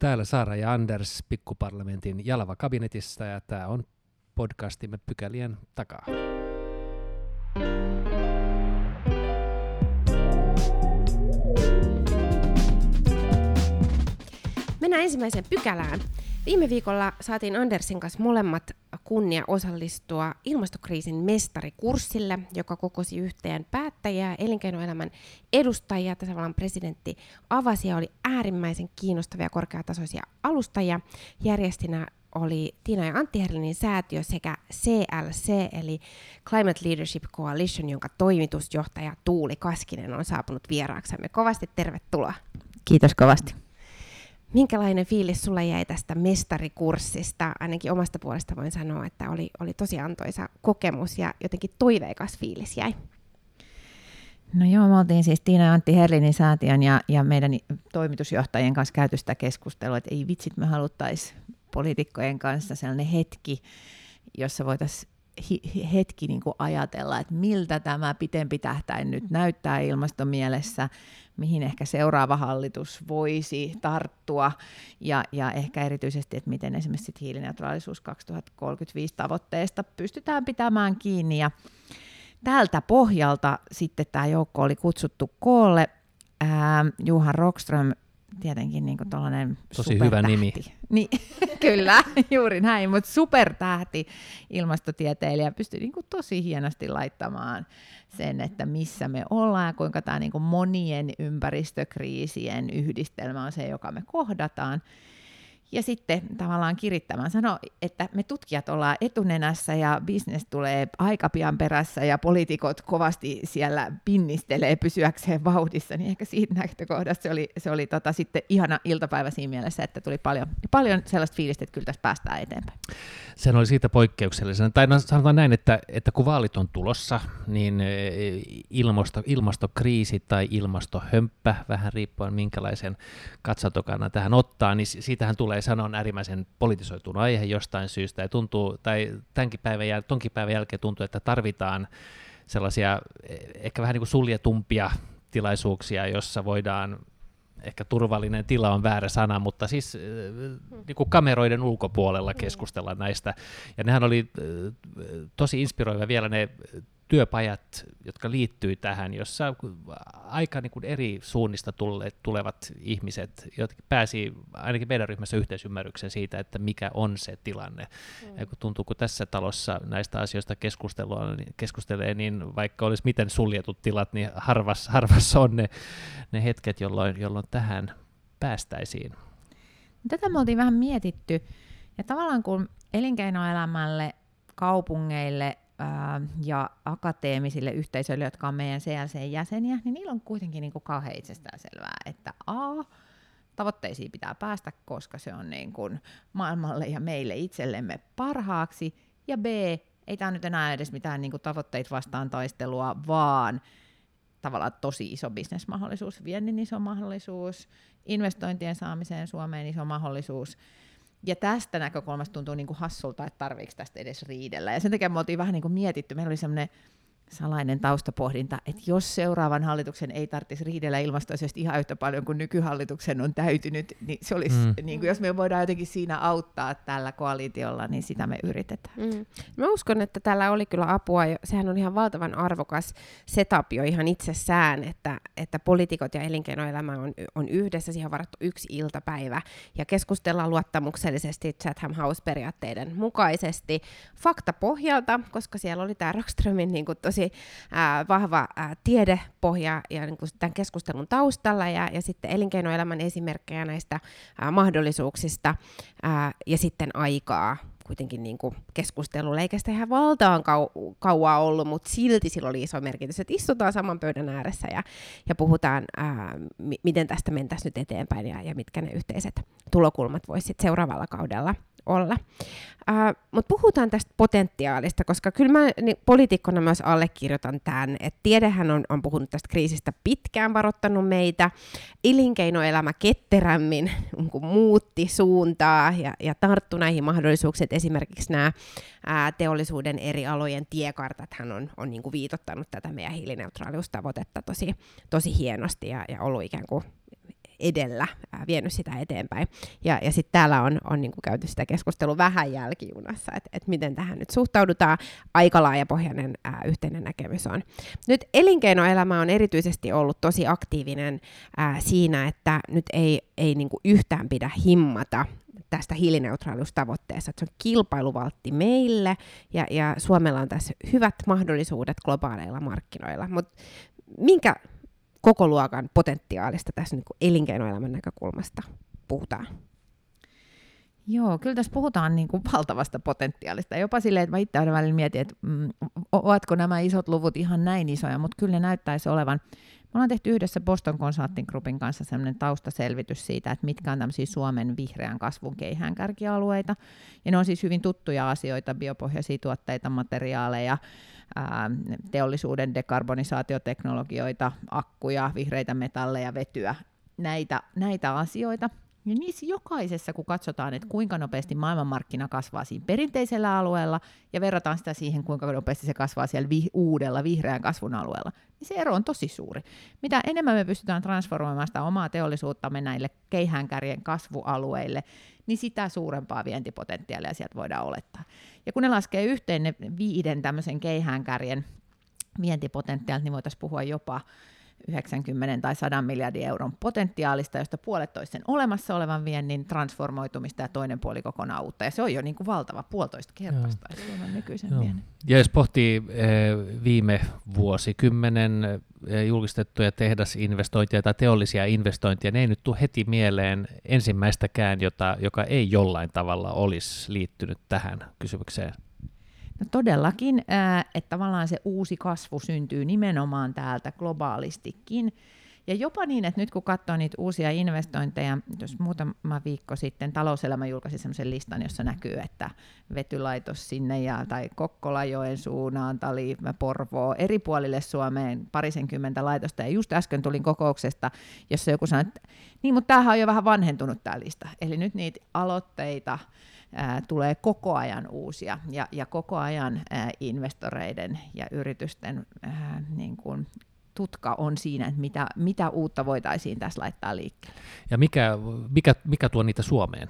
Täällä Saara ja Anders Pikkuparlamentin Jalava-kabinetissa ja tämä on podcastimme Pykälien takaa. Mennään ensimmäiseen pykälään. Viime viikolla saatiin Andersin kanssa molemmat kunnia osallistua ilmastokriisin mestarikurssille, joka kokosi yhteen päättäjiä, elinkeinoelämän edustajia, tasavallan presidentti avasi ja oli äärimmäisen kiinnostavia korkeatasoisia alustajia. Järjestinä oli Tiina ja Antti Herlinin säätiö sekä CLC eli Climate Leadership Coalition, jonka toimitusjohtaja Tuuli Kaskinen on saapunut vieraaksemme. Kovasti tervetuloa. Kiitos kovasti. Minkälainen fiilis sulla jäi tästä mestarikurssista? Ainakin omasta puolesta voin sanoa, että oli tosi antoisa kokemus ja jotenkin toiveikas fiilis jäi. No joo, me oltiin siis Tiina ja Antti Herlinin säätiön ja meidän toimitusjohtajien kanssa käyty sitä keskustelua, että ei vitsit, me haluttaisiin poliitikkojen kanssa sellainen hetki, jossa voitaisiin niin kuin ajatella, että miltä tämä pitempi tähtäin nyt näyttää ilmastomielessä, mihin ehkä seuraava hallitus voisi tarttua ja ehkä erityisesti, että miten esimerkiksi hiilineutraalisuus 2035 tavoitteesta pystytään pitämään kiinni. Ja tältä pohjalta sitten tämä joukko oli kutsuttu koolle. Johan Rockström tietenkin niin kuin tollainen tosi hyvä nimi. Niin, kyllä, juuri näin, mutta supertähti ilmastotieteilijä pystyi niin kuin tosi hienosti laittamaan sen, että missä me ollaan ja kuinka tämä niin kuin monien ympäristökriisien yhdistelmä on se, joka me kohdataan. Ja sitten tavallaan kirittämään sano, että me tutkijat ollaan etunenässä ja business tulee aika pian perässä ja poliitikot kovasti siellä pinnistelee pysyäkseen vauhdissa, niin ehkä siitä näkökohdasta se oli sitten ihana iltapäivä siinä mielessä, että tuli paljon sellaista fiilistä, että kyllä tässä päästään eteenpäin. Sehän oli siitä poikkeuksellisena, tai sanotaan näin, että kun vaalit on tulossa, niin ilmastokriisi tai ilmastohömppä, vähän riippuen minkälaisen katsantokannan tähän ottaa, niin siitähän tulee sanon äärimmäisen politisoitun aihe jostain syystä, ja tuntuu, tai tonkin päivän jälkeen tuntuu, että tarvitaan sellaisia ehkä vähän niin kuin suljetumpia tilaisuuksia, jossa voidaan, ehkä turvallinen tila on väärä sana, mutta siis niin kuin kameroiden ulkopuolella keskustella näistä, ja nehän oli tosi inspiroiva vielä ne työpajat, jotka liittyy tähän, jossa aika niin kuin eri suunnista tulevat ihmiset jotenkin pääsi ainakin meidän ryhmässä yhteisymmärrykseen siitä, että mikä on se tilanne. Ja kun tuntuu, kun tässä talossa näistä asioista keskustelee, niin vaikka olisi miten suljetut tilat, niin harvassa on ne hetket, jolloin tähän päästäisiin. Tätä me oltiin vähän mietitty, ja tavallaan kun elinkeinoelämälle, kaupungeille ja akateemisille yhteisöille, jotka on meidän CLC-jäseniä, niin niillä on kuitenkin niin kuin kauhean itsestäänselvää, että tavoitteisiin pitää päästä, koska se on niin kuin maailmalle ja meille itsellemme parhaaksi, ja B, ei tämä nyt enää edes mitään niin kuin tavoitteita vastaan taistelua, vaan tavallaan tosi iso bisnesmahdollisuus, viennin iso mahdollisuus, investointien saamiseen Suomeen iso mahdollisuus. Ja tästä näkökulmasta tuntuu niin kuin hassulta, että tarviiko tästä edes riidellä. Ja sen takia me oltiin vähän niin kuin mietitty, meillä oli semmoinen salainen taustapohdinta, että jos seuraavan hallituksen ei tarvitsisi riidellä ilmastoasioista ihan yhtä paljon kuin nykyhallituksen on täytynyt, niin se olisi, niin kuin, jos me voidaan jotenkin siinä auttaa tällä koalitiolla, niin sitä me yritetään. Mä uskon, että tällä oli kyllä apua. Sehän on ihan valtavan arvokas setup jo ihan itsessään, että poliitikot ja elinkeinoelämä on yhdessä, siihen varattu yksi iltapäivä, ja keskustellaan luottamuksellisesti Chatham House-periaatteiden mukaisesti faktapohjalta, koska siellä oli tämä Rockströmin niin kuin tosi vahva tiedepohja ja niin kuin tämän keskustelun taustalla ja sitten elinkeinoelämän esimerkkejä näistä mahdollisuuksista ja sitten aikaa kuitenkin niin kuin keskustelulla, eikä sitä ihan valtaan kauaa ollut, mutta silti sillä oli iso merkitys, että istutaan saman pöydän ääressä ja puhutaan, miten tästä mentäisiin nyt eteenpäin ja mitkä ne yhteiset tulokulmat voisi sitten seuraavalla kaudella olla. Mutta puhutaan tästä potentiaalista, koska kyllä mä niin, poliitikkona myös allekirjoitan tämän, että tiedehän on puhunut tästä kriisistä pitkään, varoittanut meitä, elinkeinoelämä ketterämmin muutti suuntaa ja tarttui näihin mahdollisuuksiin, että esimerkiksi nämä teollisuuden eri alojen tiekartathan on niin kuin viitottanut tätä meidän hiilineutraaliustavoitetta tosi, tosi hienosti ja ollut ikään kuin edellä vienyt sitä eteenpäin. Ja sitten täällä on niin kuin käyty sitä keskustelua vähän jälkijunassa, että miten tähän nyt suhtaudutaan. Aika laajapohjainen yhteinen näkemys on. Nyt elinkeinoelämä on erityisesti ollut tosi aktiivinen siinä, että nyt ei niin kuin yhtään pidä himmata tästä hiilineutraaliustavoitteessa. Se on kilpailuvaltti meille, ja Suomella on tässä hyvät mahdollisuudet globaaleilla markkinoilla. Mut minkä koko luokan potentiaalista tässä niin kuin elinkeinoelämän näkökulmasta puhutaan? Joo, kyllä tässä puhutaan niin kuin valtavasta potentiaalista. Jopa silleen, että mä itse aina välillä mietin, että ovatko nämä isot luvut ihan näin isoja, mutta kyllä ne näyttäisi olevan. Me ollaan tehty yhdessä Boston Consulting Groupin kanssa sellainen taustaselvitys siitä, että mitkä on tämmöisiä Suomen vihreän kasvun keihään kärkialueita. Ja ne on siis hyvin tuttuja asioita, biopohjaisia tuotteita, materiaaleja, teollisuuden dekarbonisaatioteknologioita, akkuja, vihreitä metalleja, vetyä, näitä asioita. Ja niissä jokaisessa, kun katsotaan, että kuinka nopeasti maailmanmarkkina kasvaa siinä perinteisellä alueella ja verrataan sitä siihen, kuinka nopeasti se kasvaa siellä uudella vihreän kasvun alueella, niin se ero on tosi suuri. Mitä enemmän me pystytään transformoimaan sitä omaa teollisuuttamme näille keihäänkärjen kasvualueille, niin sitä suurempaa vientipotentiaalia sieltä voidaan olettaa. Ja kun ne laskee yhteen ne 5 tämmöisen keihäänkärjen vientipotentiaalit, niin voitaisiin puhua jopa 90 tai 100 miljardin euron potentiaalista, josta puolet olisi sen olemassa olevan viennin transformoitumista ja toinen puoli kokonaan uutta. Ja se on jo niin kuin valtava 1,5 kertaista Suomen nykyisen viennin. Ja jos pohtii viime vuosikymmenen julkistettuja tehdasinvestointeja tai teollisia investointeja, ne ei nyt tule heti mieleen ensimmäistäkään, joka ei jollain tavalla olisi liittynyt tähän kysymykseen. No todellakin, että tavallaan se uusi kasvu syntyy nimenomaan täältä globaalistikin. Ja jopa niin, että nyt kun katsoo niitä uusia investointeja, jos muutama viikko sitten Talouselämä julkaisi semmoisen listan, jossa näkyy, että vetylaitos sinne tai Kokkolajoen suunaan, Tali, Porvoo, eri puolille Suomeen 20 laitosta. Ja just äsken tulin kokouksesta, jossa joku sanoi, että niin, mutta tämähän on jo vähän vanhentunut tämä lista. Eli nyt niitä aloitteita tulee koko ajan uusia ja koko ajan investoreiden ja yritysten niin kuin tutka on siinä, että mitä uutta voitaisiin tässä laittaa liikkeelle. Ja mikä tuo niitä Suomeen?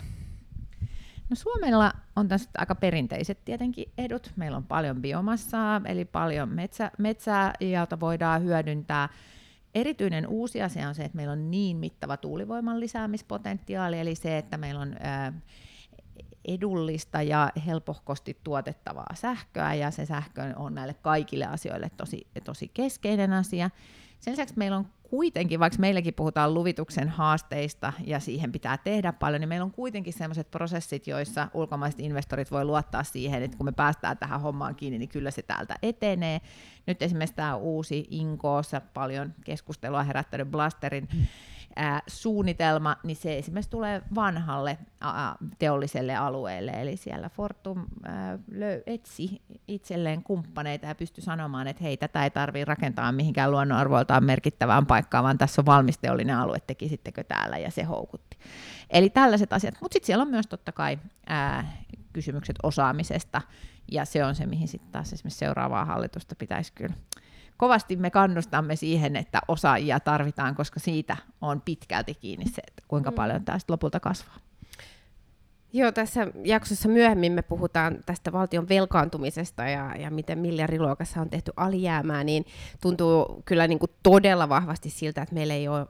No Suomella on tässä aika perinteiset tietenkin edut. Meillä on paljon biomassaa, eli paljon metsää, jota voidaan hyödyntää. Erityinen uusi asia on se, että meillä on niin mittava tuulivoiman lisäämispotentiaali, eli se, että meillä on edullista ja helpohkosti tuotettavaa sähköä, ja se sähkö on näille kaikille asioille tosi keskeinen asia. Sen lisäksi meillä on kuitenkin, vaikka meilläkin puhutaan luvituksen haasteista ja siihen pitää tehdä paljon, niin meillä on kuitenkin sellaiset prosessit, joissa ulkomaiset investorit voi luottaa siihen, että kun me päästään tähän hommaan kiinni, niin kyllä se täältä etenee. Nyt esimerkiksi tämä uusi Inkoossa paljon keskustelua herättänyt Blasterin suunnitelma, niin se esimerkiksi tulee vanhalle teolliselle alueelle, eli siellä Fortum etsi itselleen kumppaneita ja pystyi sanomaan, että hei, tätä ei tarvitse rakentaa mihinkään luonnonarvoiltaan merkittävään paikkaan, vaan tässä on valmis teollinen alue, tekisittekö täällä, ja se houkutti. Eli tällaiset asiat, mutta sitten siellä on myös totta kai kysymykset osaamisesta, ja se on se, mihin sitten taas esimerkiksi seuraavaa hallitusta pitäisi kyllä kovasti me kannustamme siihen, että osaajia tarvitaan, koska siitä on pitkälti kiinni se, että kuinka paljon tämä lopulta kasvaa. Joo, tässä jaksossa myöhemmin me puhutaan tästä valtion velkaantumisesta ja miten miljardiluokassa on tehty alijäämää, niin tuntuu kyllä niin kuin todella vahvasti siltä, että meillä ei ole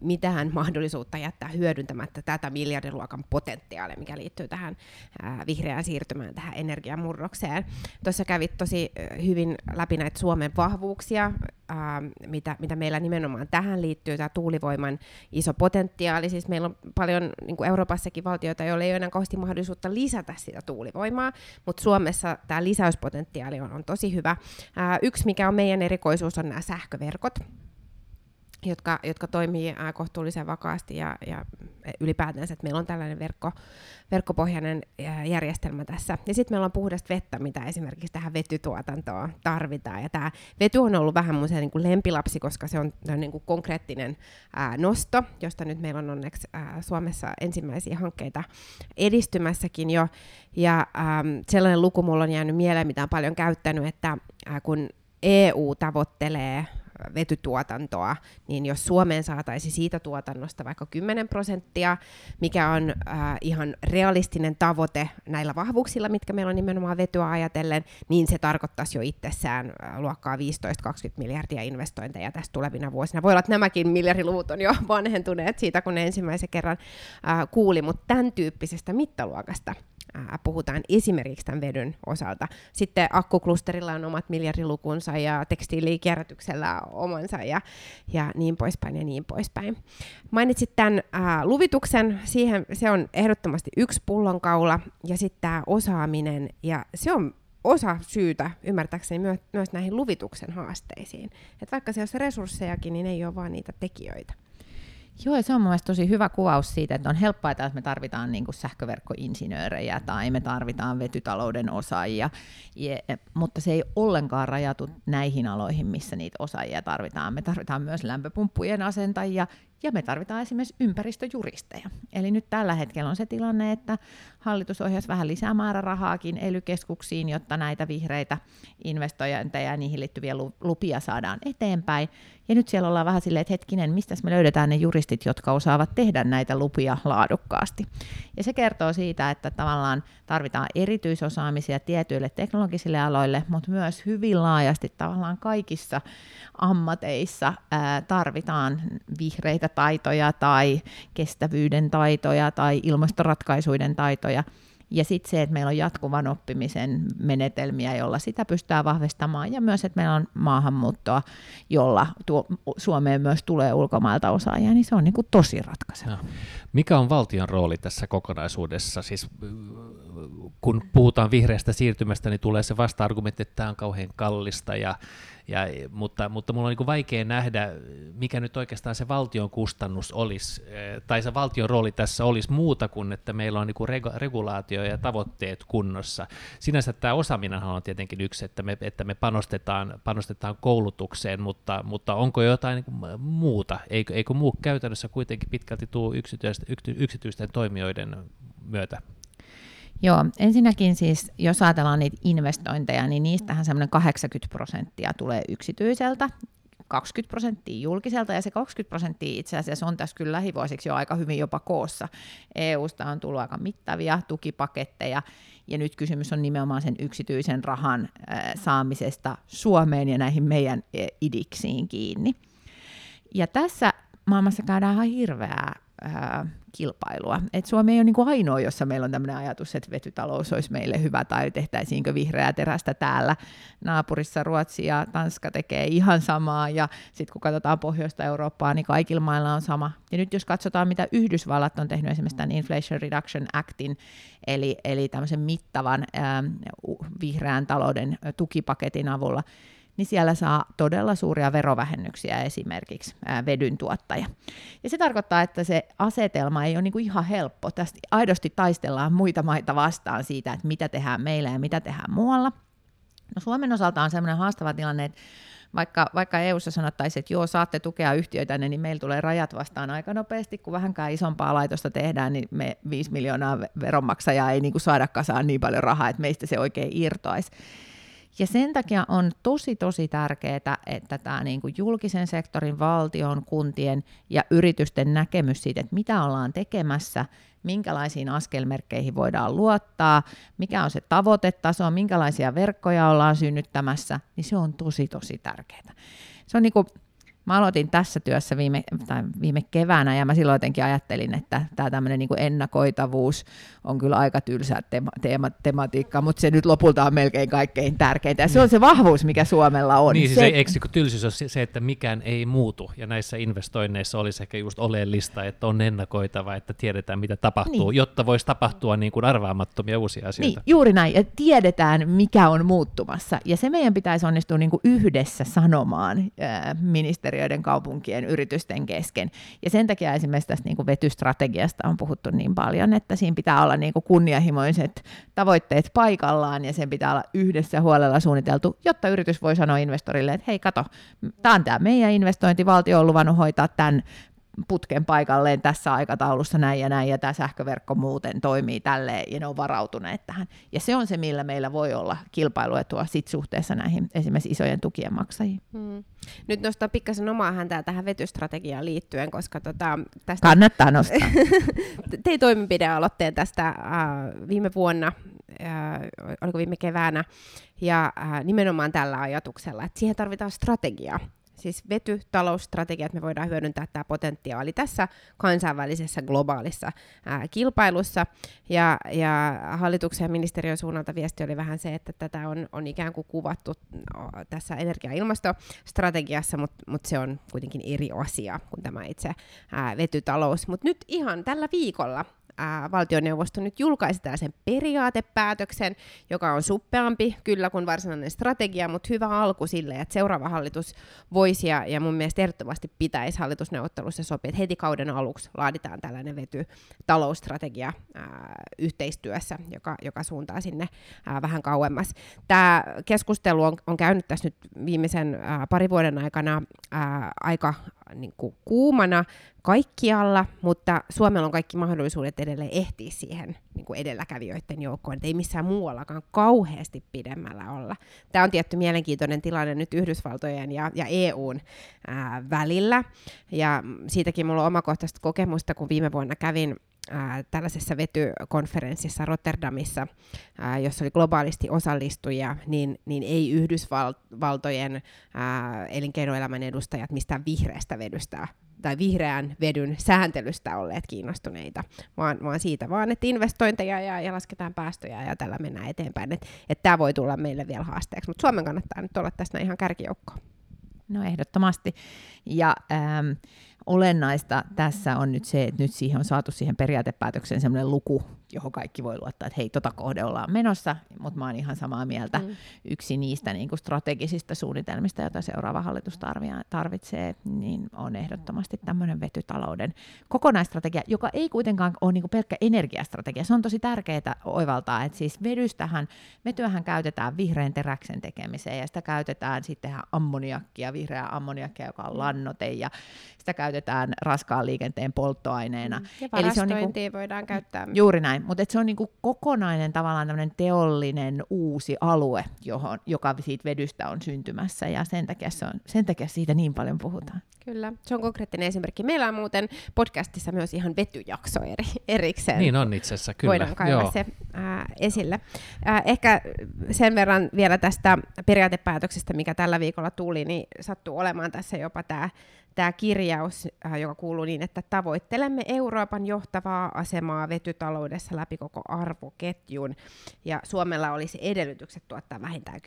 mitään mahdollisuutta jättää hyödyntämättä tätä miljardiluokan potentiaalia, mikä liittyy tähän vihreään siirtymään, tähän energiamurrokseen. Tuossa kävit tosi hyvin läpi näitä Suomen vahvuuksia, mitä meillä nimenomaan tähän liittyy, tämä tuulivoiman iso potentiaali. Siis meillä on paljon niin kuin Euroopassakin valtioita, joilla ei ole enää kauheasti mahdollisuutta lisätä sitä tuulivoimaa, mutta Suomessa tämä lisäyspotentiaali on tosi hyvä. Yksi, mikä on meidän erikoisuus, on nämä sähköverkot, jotka toimii kohtuullisen vakaasti ja ylipäätänsä, että meillä on tällainen verkkopohjainen järjestelmä tässä. Ja sitten meillä on puhdasta vettä, mitä esimerkiksi tähän vetytuotantoon tarvitaan. Ja tämä vety on ollut vähän mun se niin kuin lempilapsi, koska se on niin kuin konkreettinen nosto, josta nyt meillä on onneksi Suomessa ensimmäisiä hankkeita edistymässäkin jo. Ja sellainen luku mulla on jäänyt mieleen, mitä on paljon käyttänyt, että kun EU tavoittelee vetytuotantoa, niin jos Suomeen saataisiin siitä tuotannosta vaikka 10%, mikä on ihan realistinen tavoite näillä vahvuuksilla, mitkä meillä on nimenomaan vetyä ajatellen, niin se tarkoittaisi jo itsessään luokkaa 15-20 miljardia investointeja tässä tulevina vuosina. Voi olla, että nämäkin miljardiluvut on jo vanhentuneet siitä, kun ne ensimmäisen kerran kuuli, mutta tämän tyyppisestä mittaluokasta puhutaan esimerkiksi tämän vedyn osalta. Sitten akkuklusterilla on omat miljardilukunsa ja tekstiilikierrätyksellä omansa ja niin poispäin ja niin poispäin. Mainitsit tämän luvituksen, se on ehdottomasti yksi pullonkaula ja sitten tämä osaaminen ja se on osa syytä ymmärtääkseni myös näihin luvituksen haasteisiin. Et vaikka se olisi resurssejakin, niin ei ole vaan niitä tekijöitä. Joo, se on mun mielestä tosi hyvä kuvaus siitä, että on helppo ajatella, että me tarvitaan niin kuin sähköverkkoinsinöörejä tai me tarvitaan vetytalouden osaajia, mutta se ei ollenkaan rajatu näihin aloihin, missä niitä osaajia tarvitaan. Me tarvitaan myös lämpöpumppujen asentajia ja me tarvitaan esimerkiksi ympäristöjuristeja. Eli nyt tällä hetkellä on se tilanne, että hallitus ohjaisi vähän lisää määrärahaakin ELY-keskuksiin, jotta näitä vihreitä investointeja ja niihin liittyviä lupia saadaan eteenpäin. Ja nyt siellä ollaan vähän silleen, että hetkinen, mistä me löydetään ne juristit, jotka osaavat tehdä näitä lupia laadukkaasti. Ja se kertoo siitä, että tavallaan tarvitaan erityisosaamisia tietyille teknologisille aloille, mutta myös hyvin laajasti tavallaan kaikissa ammateissa tarvitaan vihreitä taitoja tai kestävyyden taitoja tai ilmastoratkaisuiden taitoja. Ja sitten se, että meillä on jatkuvan oppimisen menetelmiä, jolla sitä pystytään vahvistamaan, ja myös, että meillä on maahanmuuttoa, jolla Suomeen myös tulee ulkomailta osaajia, niin se on niinku tosi ratkaiseva. Mikä on valtion rooli tässä kokonaisuudessa? Siis, kun puhutaan vihreästä siirtymästä, niin tulee se vasta-argumentti, että tämä on kauhean kallista, mutta minulla on niinku vaikea nähdä, mikä nyt oikeastaan se valtion kustannus olisi, tai se valtion rooli tässä olisi muuta kuin, että meillä on niinku regulaatio ja tavoitteet kunnossa. Sinänsä tämä osaaminenhan on tietenkin yksi, että me panostetaan koulutukseen, mutta onko jotain niinku muuta? Eikö muu käytännössä kuitenkin pitkälti tule yksityisten toimijoiden myötä? Joo, ensinnäkin siis, jos ajatellaan niitä investointeja, niin niistähän semmoinen 80% tulee yksityiseltä, 20% julkiselta, ja se 20% itse asiassa on tässä kyllä lähivuosiksi jo aika hyvin jopa koossa. EUsta on tullut aika mittavia tukipaketteja, ja nyt kysymys on nimenomaan sen yksityisen rahan saamisesta Suomeen ja näihin meidän idiksiin kiinni. Ja tässä maailmassa käydään ihan hirveää kilpailua. Et Suomi ei ole niinku ainoa, jossa meillä on tämmöinen ajatus, että vetytalous olisi meille hyvä tai tehtäisiinkö vihreää terästä täällä. Naapurissa Ruotsi ja Tanska tekee ihan samaa ja sitten kun katsotaan pohjoista Eurooppaa, niin kaikilla mailla on sama. Ja nyt jos katsotaan, mitä Yhdysvallat on tehnyt esimerkiksi tämän Inflation Reduction Actin, eli tämmöisen mittavan vihreän talouden tukipaketin avulla, niin siellä saa todella suuria verovähennyksiä esimerkiksi vedyn tuottaja. Ja se tarkoittaa, että se asetelma ei ole niin kuin ihan helppo. Tästä aidosti taistellaan muita maita vastaan siitä, että mitä tehdään meillä ja mitä tehdään muualla. No Suomen osalta on sellainen haastava tilanne, että vaikka EU:ssa sanottaisiin, että joo, saatte tukea yhtiöitä, niin meillä tulee rajat vastaan aika nopeasti, kun vähänkään isompaa laitosta tehdään, niin me 5 miljoonaa veronmaksajaa ei niin kuin saada kasaan niin paljon rahaa, että meistä se oikein irtoaisi. Ja sen takia on tosi, tosi tärkeää, että tämä niin kuin julkisen sektorin, valtion, kuntien ja yritysten näkemys siitä, että mitä ollaan tekemässä, minkälaisiin askelmerkkeihin voidaan luottaa, mikä on se tavoitetaso, minkälaisia verkkoja ollaan synnyttämässä, niin se on tosi, tosi tärkeää. Se on niin kuin, mä aloitin tässä työssä viime keväänä ja mä silloin jotenkin ajattelin, että tämä tämmöinen niin kuin ennakoitavuus on kyllä aika tylsää tematiikkaa, mutta se nyt lopulta on melkein kaikkein tärkeintä. Ja se on se vahvuus, mikä Suomella on. Niin, siis eikö tylsyys on se, että mikään ei muutu ja näissä investoinneissa olisi ehkä just oleellista, että on ennakoitava, että tiedetään mitä tapahtuu, niin, jotta voisi tapahtua niin kuin arvaamattomia uusia asioita. Niin, juuri näin, ja tiedetään mikä on muuttumassa ja se meidän pitäisi onnistua niin kuin yhdessä sanomaan ministeriössä, kaupunkien, yritysten kesken. Ja sen takia esimerkiksi tästä niin kuin vetystrategiasta on puhuttu niin paljon, että siinä pitää olla niin kuin kunnianhimoiset tavoitteet paikallaan ja sen pitää olla yhdessä huolella suunniteltu, jotta yritys voi sanoa investorille, että hei kato, tämä on tämä meidän investointi, valtio on luvannut hoitaa tämän putken paikalleen tässä aikataulussa näin, ja tämä sähköverkko muuten toimii tälleen, ja ne on varautuneet tähän. Ja se on se, millä meillä voi olla kilpailuetua sit suhteessa näihin esimerkiksi isojen tukien maksajiin. Hmm. Nyt nostaa pikkasen omaa häntää tähän vetystrategiaan liittyen, koska tästä... Kannattaa nostaa. Tein toimenpidealoitteen tästä viime vuonna, oliko viime keväänä, ja nimenomaan tällä ajatuksella, että siihen tarvitaan strategiaa. Siis vetytalousstrategia, että me voidaan hyödyntää tämä potentiaali tässä kansainvälisessä globaalissa kilpailussa. Ja hallituksen ja ministeriön suunnalta viesti oli vähän se, että tätä on ikään kuin kuvattu tässä energia- ja ilmastostrategiassa, mutta se on kuitenkin eri asia kuin tämä itse vetytalous. Mutta nyt ihan tällä viikolla valtioneuvosto nyt julkaisi sen periaatepäätöksen, joka on suppeampi kyllä kuin varsinainen strategia, mutta hyvä alku sille, että seuraava hallitus voisi ja mun mielestä ehdottomasti pitäisi hallitusneuvottelussa sopia, että heti kauden aluksi laaditaan tällainen vetytalousstrategia yhteistyössä, joka suuntaa sinne vähän kauemmas. Tämä keskustelu on käynyt tässä nyt viimeisen parin vuoden aikana aika niin kuin kuumana kaikkialla, mutta Suomella on kaikki mahdollisuudet edelleen ehtiä siihen niin kuin edelläkävijöiden joukkoon, että ei missään muuallakaan kauheasti pidemmällä olla. Tämä on tietty mielenkiintoinen tilanne nyt Yhdysvaltojen ja EUn välillä, ja siitäkin minulla on omakohtaista kokemusta, kun viime vuonna kävin tällaisessa vetykonferenssissa Rotterdamissa, jossa oli globaalisti osallistujia, niin ei Yhdysvaltojen elinkeinoelämän edustajat mistään vihreästä vedystä tai vihreän vedyn sääntelystä olleet kiinnostuneita, vaan siitä vaan, että investointeja ja lasketaan päästöjä ja tällä mennään eteenpäin. Että tämä voi tulla meille vielä haasteeksi, mutta Suomen kannattaa nyt olla tässä ihan kärkijoukkoon. No ehdottomasti. Ja olennaista tässä on nyt se, että nyt siihen on saatu siihen periaatepäätökseen sellainen luku, johon kaikki voi luottaa, että hei, tota kohde ollaan menossa, mutta mä oon ihan samaa mieltä. Yksi niistä niin kuin strategisista suunnitelmista, joita seuraava hallitus tarvitsee, niin on ehdottomasti tämmöinen vetytalouden kokonaisstrategia, joka ei kuitenkaan ole niin kuin pelkkä energiastrategia. Se on tosi tärkeää oivaltaa, että siis vetyähän käytetään vihreän teräksen tekemiseen, ja sitä käytetään sitten ammoniakkia, vihreää ammoniakkia, joka on lannoite, ja sitä käytetään raskaan liikenteen polttoaineena. Ja varastointia niinku, voidaan käyttää. Juuri näin, mutta se on niinku kokonainen tavallaan tämmöinen teollinen uusi alue, joka siitä vedystä on syntymässä, ja sen takia siitä niin paljon puhutaan. Kyllä, se on konkreettinen esimerkki. Meillä on muuten podcastissa myös ihan vetyjakso erikseen. Niin on itse asiassa, kyllä. Voidaan kaivaa se esille. Ehkä sen verran vielä tästä periaatepäätöksestä, mikä tällä viikolla tuli, niin sattuu olemaan tässä jopa tämä kirjaus, joka kuuluu niin, että tavoittelemme Euroopan johtavaa asemaa vetytaloudessa läpi koko arvoketjun, ja Suomella olisi edellytykset tuottaa vähintään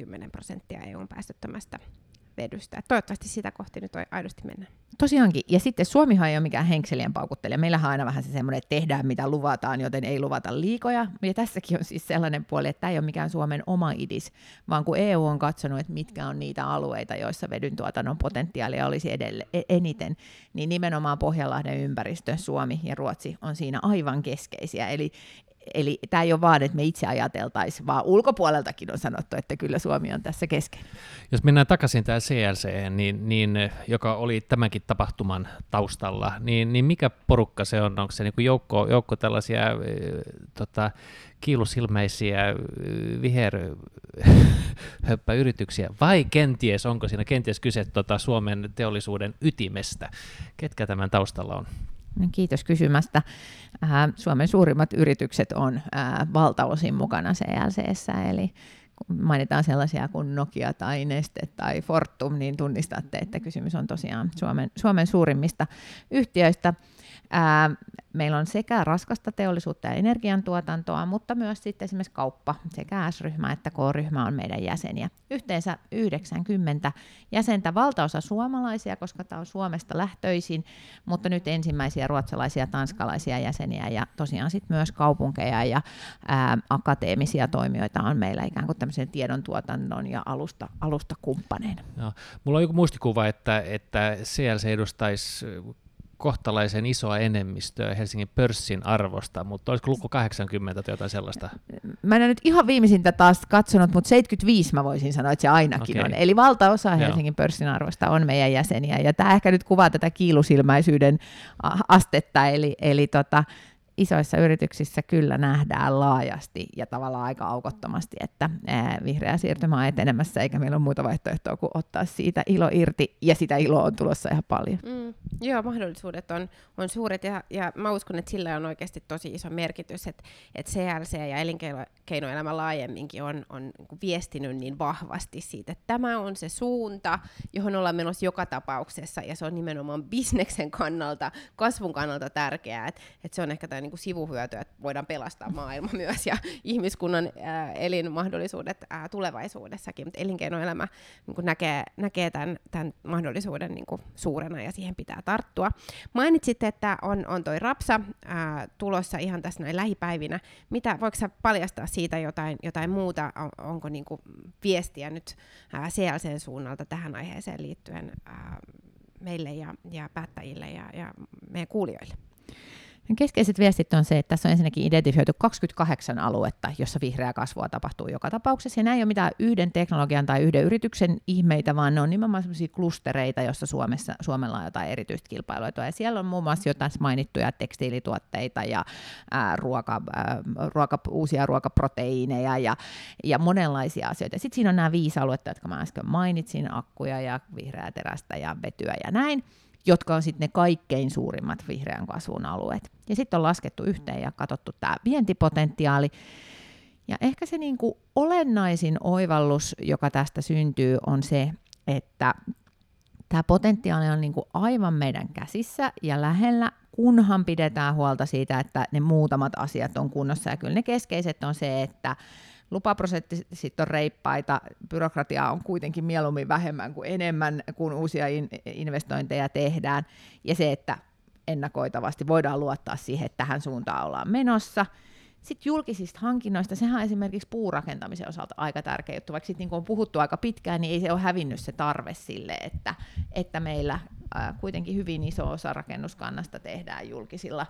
10% EU:n päästöttömästä vedystä. Toivottavasti sitä kohti nyt aidosti mennään. Tosiaankin. Ja sitten Suomihan ei ole mikään henkselien paukuttelija. Meillähän on aina vähän se semmoinen, että tehdään mitä luvataan, joten ei luvata liikoja. Ja tässäkin on siis sellainen puoli, että tämä ei ole mikään Suomen oma idis, vaan kun EU on katsonut, että mitkä on niitä alueita, joissa vedyntuotannon potentiaalia olisi eniten, niin nimenomaan Pohjanlahden ympäristö, Suomi ja Ruotsi on siinä aivan keskeisiä. Eli tämä ei ole vaan, että me itse ajateltaisiin, vaan ulkopuoleltakin on sanottu, että kyllä Suomi on tässä kesken. Jos mennään takaisin tähän CLC, niin, joka oli tämänkin tapahtuman taustalla, niin mikä porukka se on? Onko se niin kuin joukko tällaisia kiilusilmäisiä viherhöppäyrityksiä, vai kenties, onko siinä kyse Suomen teollisuuden ytimestä? Ketkä tämän taustalla on? Kiitos kysymästä. Suomen suurimmat yritykset on valtaosin mukana CLC:ssä, eli kun mainitaan sellaisia kuin Nokia tai Neste tai Fortum, niin tunnistatte, että kysymys on tosiaan Suomen suurimmista yhtiöistä. Meillä on sekä raskasta teollisuutta ja energiantuotantoa, mutta myös sitten esimerkiksi kauppa, sekä S-ryhmä että K-ryhmä on meidän jäseniä. Yhteensä 90 jäsentä, valtaosa suomalaisia, koska tämä on Suomesta lähtöisin, mutta nyt ensimmäisiä ruotsalaisia, tanskalaisia jäseniä, ja tosiaan sitten myös kaupunkeja ja akateemisia toimijoita on meillä ikään kuin tämmöisen tiedontuotannon ja alustakumppaneina. No, mulla on joku muistikuva, että CLC edustaisi kohtalaisen isoa enemmistöä Helsingin pörssin arvosta, mutta olisiko luku 80 tai jotain sellaista? Mä en nyt ihan viimeisintä taas katsonut, mutta 75 mä voisin sanoa, että se ainakin okay on. Eli valtaosa Helsingin pörssin arvosta on meidän jäseniä, ja tämä ehkä nyt kuvaa tätä kiilusilmäisyyden astetta, eli isoissa yrityksissä kyllä nähdään laajasti ja tavallaan aika aukottomasti, että vihreä siirtymä on etenemässä, eikä meillä ole muuta vaihtoehtoa kuin ottaa siitä ilo irti, ja sitä iloa on tulossa ihan paljon. Joo, mahdollisuudet on suuret, ja mä uskon, että sillä on oikeasti tosi iso merkitys, että CLC ja elinkeinoelämä laajemminkin on viestinyt niin vahvasti siitä, että tämä on se suunta, johon ollaan menossa joka tapauksessa, ja se on nimenomaan bisneksen kannalta, kasvun kannalta tärkeää, että se on ehkä niin kuin sivuhyötyä, että voidaan pelastaa maailma myös ja ihmiskunnan elinmahdollisuudet tulevaisuudessakin, mutta elinkeinoelämä niin kuin näkee tämän mahdollisuuden niin kuin suurena ja siihen pitää tarttua. Mainitsitte, että on toi rapsa tulossa ihan tässä näin lähipäivinä. Voiko sä paljastaa siitä jotain muuta? Onko niin kuin viestiä nyt CLCn suunnalta tähän aiheeseen liittyen meille ja päättäjille ja meidän kuulijoille? Keskeiset viestit on se, että tässä on ensinnäkin identifioitu 28 aluetta, jossa vihreää kasvua tapahtuu joka tapauksessa. Ja nämä ei ole mitään yhden teknologian tai yhden yrityksen ihmeitä, vaan ne on nimenomaan sellaisia klustereita, joissa Suomella on jotain erityistä kilpailuetua. Ja siellä on muun muassa jotain mainittuja tekstiilituotteita ja uusia ruokaproteiineja ja monenlaisia asioita. Sitten siinä on nämä 5 aluetta, jotka mä äsken mainitsin, akkuja ja vihreää terästä ja vetyä ja näin, jotka on sitten ne kaikkein suurimmat vihreän kasvun alueet. Ja sitten on laskettu yhteen ja katsottu tämä vientipotentiaali. Ja ehkä se niinku olennaisin oivallus, joka tästä syntyy, on se, että tämä potentiaali on niinku aivan meidän käsissä ja lähellä, kunhan pidetään huolta siitä, että ne muutamat asiat on kunnossa. Ja kyllä ne keskeiset on se, että lupaprosessit on reippaita, byrokratiaa on kuitenkin mieluummin vähemmän kuin enemmän, kun uusia investointeja tehdään, ja se, että ennakoitavasti voidaan luottaa siihen, että tähän suuntaan ollaan menossa. Sitten julkisista hankinnoista, sehän on esimerkiksi puurakentamisen osalta aika tärkeä juttu, vaikka sitten niin on puhuttu aika pitkään, niin ei se ole hävinnyt se tarve sille, että meillä kuitenkin hyvin iso osa rakennuskannasta tehdään julkisilla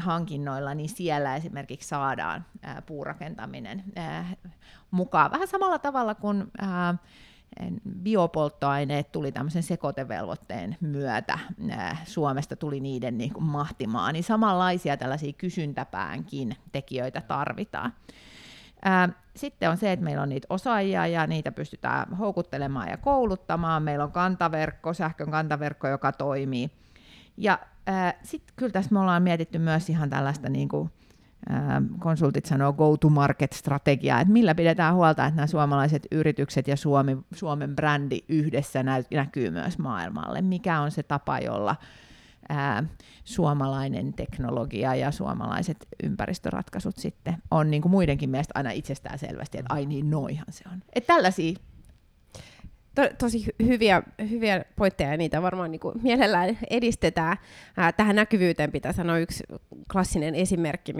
hankinnoilla, niin siellä esimerkiksi saadaan puurakentaminen mukaan. Vähän samalla tavalla kuin biopolttoaineet tuli tämmöisen sekoitevelvoitteen myötä, Suomesta tuli niiden niin kuin mahtimaa, niin samanlaisia tällaisia kysyntäpäänkin tekijöitä tarvitaan. Sitten on se, että meillä on niitä osaajia ja niitä pystytään houkuttelemaan ja kouluttamaan. Meillä on kantaverkko, sähkön kantaverkko, joka toimii. Ja sitten kyllä tässä me ollaan mietitty myös ihan tällaista, niin kuin konsultit sanoo, go-to-market-strategiaa, että millä pidetään huolta, että nämä suomalaiset yritykset ja Suomen brändi yhdessä näkyy myös maailmalle. Mikä on se tapa, jolla suomalainen teknologia ja suomalaiset ympäristöratkaisut sitten on niin kuin muidenkin mielestä aina itsestään selvästi, että ai niin, noihan se on. Että tällaisia. Tosi hyviä pointteja, ja niitä varmaan niin kuin mielellään edistetään. Tähän näkyvyyteen pitää sanoa yksi klassinen esimerkki,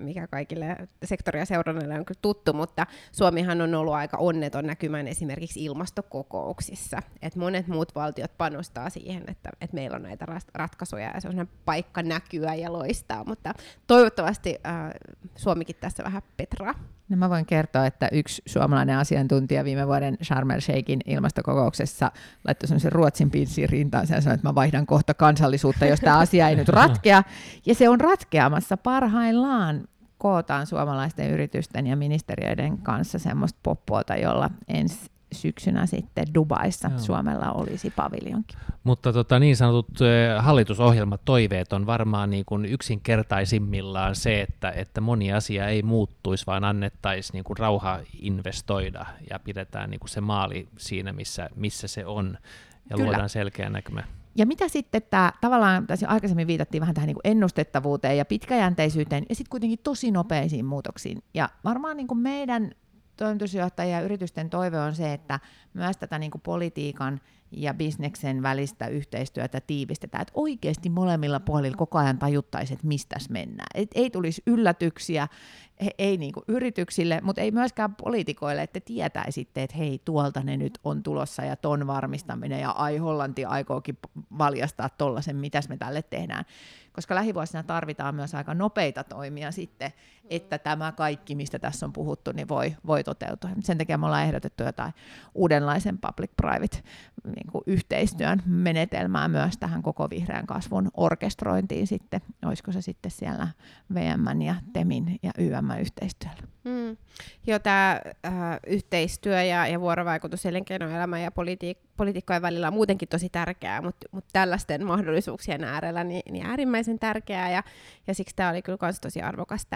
mikä kaikille sektoria seuranneille on kyllä tuttu, mutta Suomihan on ollut aika onneton näkymään esimerkiksi ilmastokokouksissa. Et monet muut valtiot panostaa siihen, että meillä on näitä ratkaisuja, ja se on paikka näkyä ja loistaa, mutta toivottavasti Suomikin tässä vähän petraa. No mä voin kertoa, että yksi suomalainen asiantuntija viime vuoden Sharm el Sheikhin ilmastokokouksessa laittoi semmoisen Ruotsin pinssin rintaan ja sanoi, että mä vaihdan kohta kansallisuutta, jos tämä asia ei nyt ratkea. Ja se on ratkeamassa parhaillaan. Kootaan suomalaisten yritysten ja ministeriöiden kanssa semmoista poppoota, jolla ensi syksynä sitten Dubaissa Suomella olisi paviljonkin. Mutta niin sanotut hallitusohjelmat, toiveet on varmaan niin kuin yksinkertaisimmillaan se, että moni asia ei muuttuisi, vaan annettaisiin niin kuin rauha investoida ja pidetään niin kuin se maali siinä, missä se on, ja kyllä luodaan selkeä näkymä. Ja mitä sitten tämä, tavallaan tässä aikaisemmin viitattiin vähän tähän niin kuin ennustettavuuteen ja pitkäjänteisyyteen ja sitten kuitenkin tosi nopeisiin muutoksiin, ja varmaan niin kuin meidän toimitusjohtajien ja yritysten toive on se, että myös tätä niin kuin politiikan ja bisneksen välistä yhteistyötä tiivistetään, että oikeasti molemmilla puolilla koko ajan tajuttaisiin, että mistäs mennään. Et ei tulisi yllätyksiä, ei niinku yrityksille, mutta ei myöskään poliitikoille, että tietäisitte, että hei, tuolta ne nyt on tulossa ja ton varmistaminen ja ai Hollanti aikookin valjastaa tollasen, mitäs me tälle tehdään. Koska lähivuosina tarvitaan myös aika nopeita toimia sitten, että tämä kaikki, mistä tässä on puhuttu, niin voi toteutua. Sen takia me ollaan ehdotettu jotain uudenlaisen public-private niin kuin yhteistyön menetelmää myös tähän koko vihreän kasvun orkestrointiin sitten. Olisiko se sitten siellä VM:n ja TEMin ja YM-yhteistyöllä? Mm. Joo, tämä yhteistyö ja vuorovaikutus elinkeinoelämän ja poliitikkojen välillä on muutenkin tosi tärkeää, mutta tällaisten mahdollisuuksien äärellä niin äärimmäisen tärkeää, ja siksi tämä oli kyllä myös tosi arvokas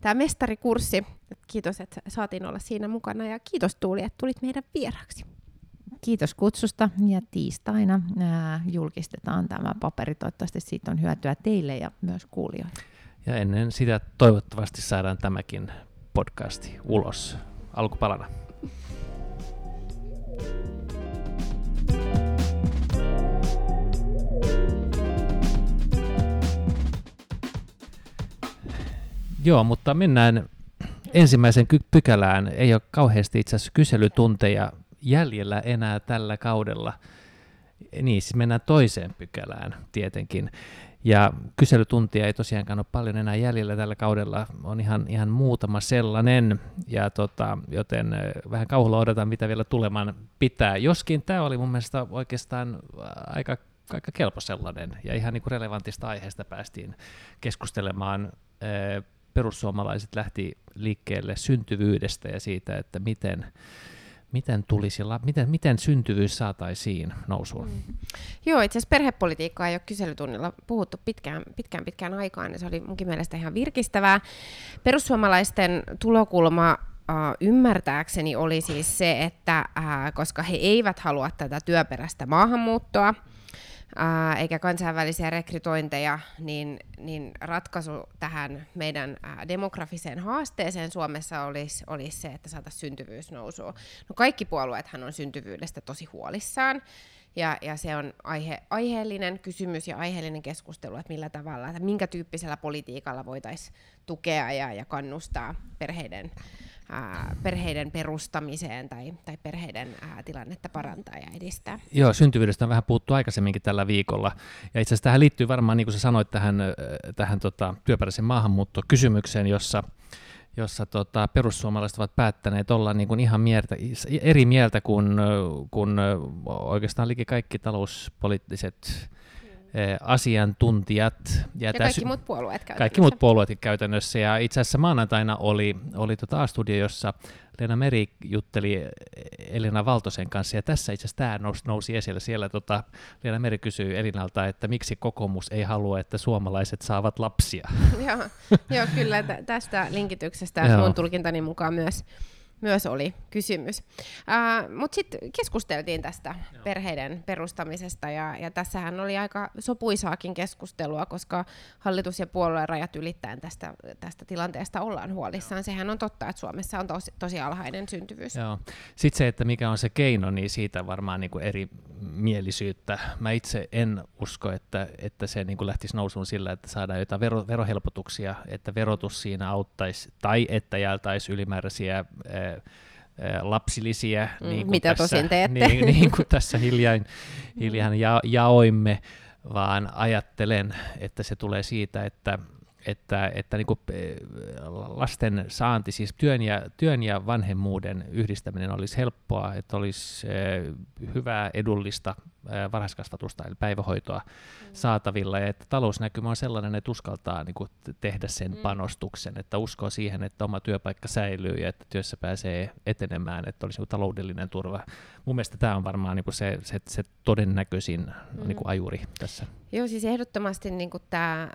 tämä mestarikurssi. Kiitos, että saatiin olla siinä mukana, ja kiitos Tuuli, että tulit meidän vieraksi. Kiitos kutsusta, ja tiistaina julkistetaan tämä paperi. Toivottavasti siitä on hyötyä teille ja myös kuulijoille. Ja ennen sitä toivottavasti saadaan tämäkin podcasti ulos alkupalana. Joo, mutta mennään ensimmäisen pykälään. Ei ole kauheasti itse asiassa kyselytunteja jäljellä enää tällä kaudella. Niin, siis mennään toiseen pykälään tietenkin. Ja kyselytuntia ei tosiaankaan ole paljon enää jäljellä tällä kaudella. On ihan muutama sellainen, ja joten vähän kauhulla odotan, mitä vielä tuleman pitää. Joskin tämä oli mun mielestä oikeastaan aika kelpo sellainen, ja ihan niin kuin relevantista aiheesta päästiin keskustelemaan. Perussuomalaiset lähti liikkeelle syntyvyydestä ja siitä, että miten syntyvyys saataisiin nousuun. Mm. Joo, itse asiassa perhepolitiikkaa ei ole kyselytunnilla puhuttu pitkään aikaan, ja se oli munkin mielestä ihan virkistävää. Perussuomalaisten tulokulma ymmärtääkseni oli siis se, että koska he eivät halua tätä työperäistä maahanmuuttoa, eikä kansainvälisiä rekrytointeja, niin ratkaisu tähän meidän demografiseen haasteeseen Suomessa olisi se, että saataisiin syntyvyys nousua. No, kaikki puolueethan on syntyvyydestä tosi huolissaan, ja se on aiheellinen kysymys ja aiheellinen keskustelu, että millä tavalla, että minkä tyyppisellä politiikalla voitaisiin tukea ja kannustaa perheiden perustamiseen tai perheiden tilannetta parantaa ja edistää. Joo, syntyvyydestä on vähän puhuttu aikaisemminkin tällä viikolla. Ja itse asiassa tähän liittyy varmaan, niin kuin sä sanoit, tähän työperäisen maahanmuuttokysymykseen, jossa perussuomalaiset ovat päättäneet olla niin kuin ihan eri mieltä kuin oikeastaan liki kaikki talouspoliittiset asiantuntijat. Ja kaikki muut puolueet käytännössä. Kaikki muut puolueet käytännössä. Ja itse asiassa maanantaina oli A-studio, jossa Leena Meri jutteli Elina Valtosen kanssa, ja tässä itse asiassa tämä nousi esille. Siellä Leena Meri kysyi Elinalta, että miksi kokoomus ei halua, että suomalaiset saavat lapsia. Joo, kyllä tästä linkityksestä mun tulkintani mukaan myös oli kysymys. Mutta sitten keskusteltiin tästä perheiden perustamisesta, ja tässähän oli aika sopuisaakin keskustelua, koska hallitus- ja puolueen rajat ylittäen tästä tilanteesta ollaan huolissaan. Sehän on totta, että Suomessa on tosi alhainen syntyvyys. Joo. Sitten se, että mikä on se keino, niin siitä varmaan niinku eri mielisyyttä. Mä itse en usko, että se niinku lähtisi nousuun sillä, että saadaan jotain verohelpotuksia, että verotus siinä auttaisi, tai että jaeltaisiin ylimääräisiä lapsilisiä, niin mitä tässä, tosin teette. Niin kuin tässä hiljan jaoimme, vaan ajattelen, että se tulee siitä, että niin kuin lasten saanti, siis työn ja vanhemmuuden yhdistäminen olisi helppoa, että olisi hyvää, edullista varhaiskasvatusta eli päivähoitoa saatavilla, ja että talousnäkymä on sellainen, että uskaltaa niin kuin tehdä sen panostuksen, että uskoo siihen, että oma työpaikka säilyy ja että työssä pääsee etenemään, että olisi niin kuin taloudellinen turva. Mun mielestä tämä on varmaan niin kuin se todennäköisin niin kuin ajuri tässä. Joo, siis ehdottomasti niin kuin tämä